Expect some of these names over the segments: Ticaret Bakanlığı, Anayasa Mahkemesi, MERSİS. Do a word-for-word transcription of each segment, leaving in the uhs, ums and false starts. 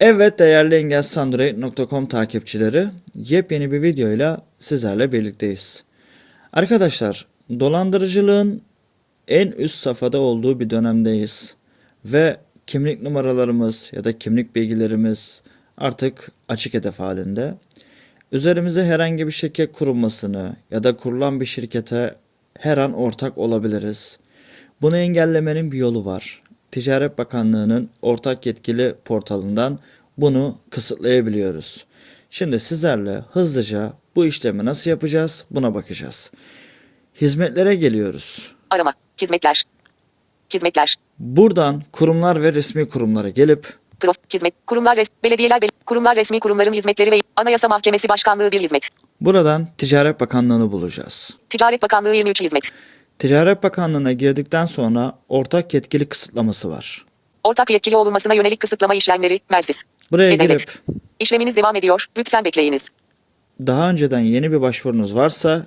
Evet değerli Engelssandroid nokta com takipçileri, yepyeni bir videoyla sizlerle birlikteyiz. Arkadaşlar, dolandırıcılığın en üst safhada olduğu bir dönemdeyiz. Ve kimlik numaralarımız ya da kimlik bilgilerimiz artık açık hedef halinde. Üzerimize herhangi bir şirket kurulmasını ya da kurulan bir şirkete her an ortak olabiliriz. Bunu engellemenin bir yolu var. Ticaret Bakanlığı'nın ortak yetkili portalından bunu kısıtlayabiliyoruz. Şimdi sizlerle hızlıca bu işlemi nasıl yapacağız, buna bakacağız. Hizmetlere geliyoruz. Arama, hizmetler, hizmetler. Buradan kurumlar ve resmi kurumlara gelip Prof, hizmet, kurumlar, res, belediyeler, bel, kurumlar, resmi kurumların hizmetleri ve Anayasa Mahkemesi Başkanlığı bir hizmet. Buradan Ticaret Bakanlığı'nı bulacağız. Ticaret Bakanlığı yirmi üç hizmet. Ticaret Bakanlığı'na girdikten sonra ortak yetkili kısıtlaması var. Ortak yetkili olunmasına yönelik kısıtlama işlemleri MERSİS. Buraya evet, girip evet. İşleminiz devam ediyor. Lütfen bekleyiniz. Daha önceden yeni bir başvurunuz varsa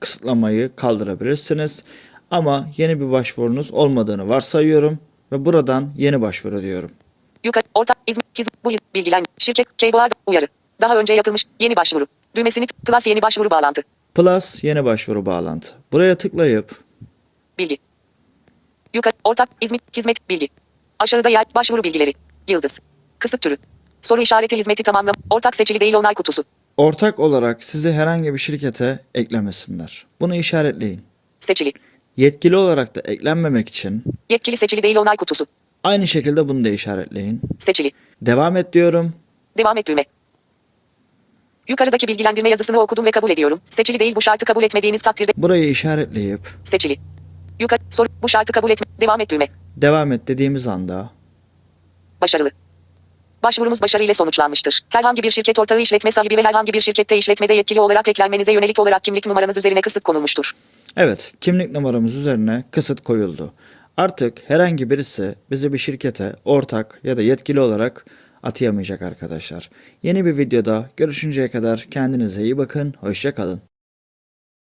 kısıtlamayı kaldırabilirsiniz. Ama yeni bir başvurunuz olmadığını varsayıyorum ve buradan yeni başvuru diyorum. Yukarı ortak hizmet hizmet bu hizmet bilgilen şirket K B R uyarı. Daha önce yapılmış yeni başvuru düğmesini plus yeni başvuru bağlantı. Plus yeni başvuru bağlantı. Buraya tıklayıp bilgi. Yukarı ortak hizmet hizmet bilgi. Aşağıda yer başvuru bilgileri. Yıldız. Kısıt türü. Soru işareti hizmeti tamamla. Ortak seçili değil onay kutusu. Ortak olarak sizi herhangi bir şirkete eklemesinler. Bunu işaretleyin. Seçili. Yetkili olarak da eklenmemek için yetkili seçili değil onay kutusu. Aynı şekilde bunu da işaretleyin. Seçili. Devam et diyorum. Devam et düğme. Yukarıdaki bilgilendirme yazısını okudum ve kabul ediyorum. Seçili değil bu şartı kabul etmediğiniz takdirde. Burayı işaretleyip seçili. Yukarı soru bu şartı kabul etme. Devam et düğme. Devam et dediğimiz anda. Başarılı. Başvurumuz başarıyla sonuçlanmıştır. Herhangi bir şirket ortağı işletme sahibi ve herhangi bir şirkette işletmede yetkili olarak eklenmenize yönelik olarak kimlik numaranız üzerine kısıt konulmuştur. Evet, kimlik numaramız üzerine kısıt koyuldu. Artık herhangi birisi bizi bir şirkete ortak ya da yetkili olarak atayamayacak arkadaşlar. Yeni bir videoda görüşünceye kadar kendinize iyi bakın, hoşça kalın.